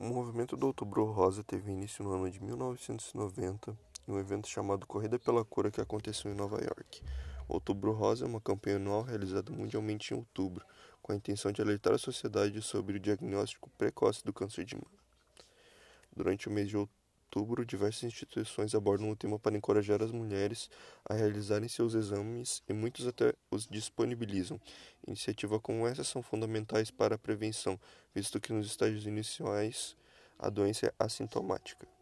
O movimento do Outubro Rosa teve início no ano de 1990, em um evento chamado Corrida pela Cura, que aconteceu em Nova York. O Outubro Rosa é uma campanha anual realizada mundialmente em outubro, com a intenção de alertar a sociedade sobre o diagnóstico precoce do câncer de mama. Durante o mês de outubro, diversas instituições abordam o tema para encorajar as mulheres a realizarem seus exames e muitos até os disponibilizam. Iniciativas como essa são fundamentais para a prevenção, visto que nos estágios iniciais a doença é assintomática.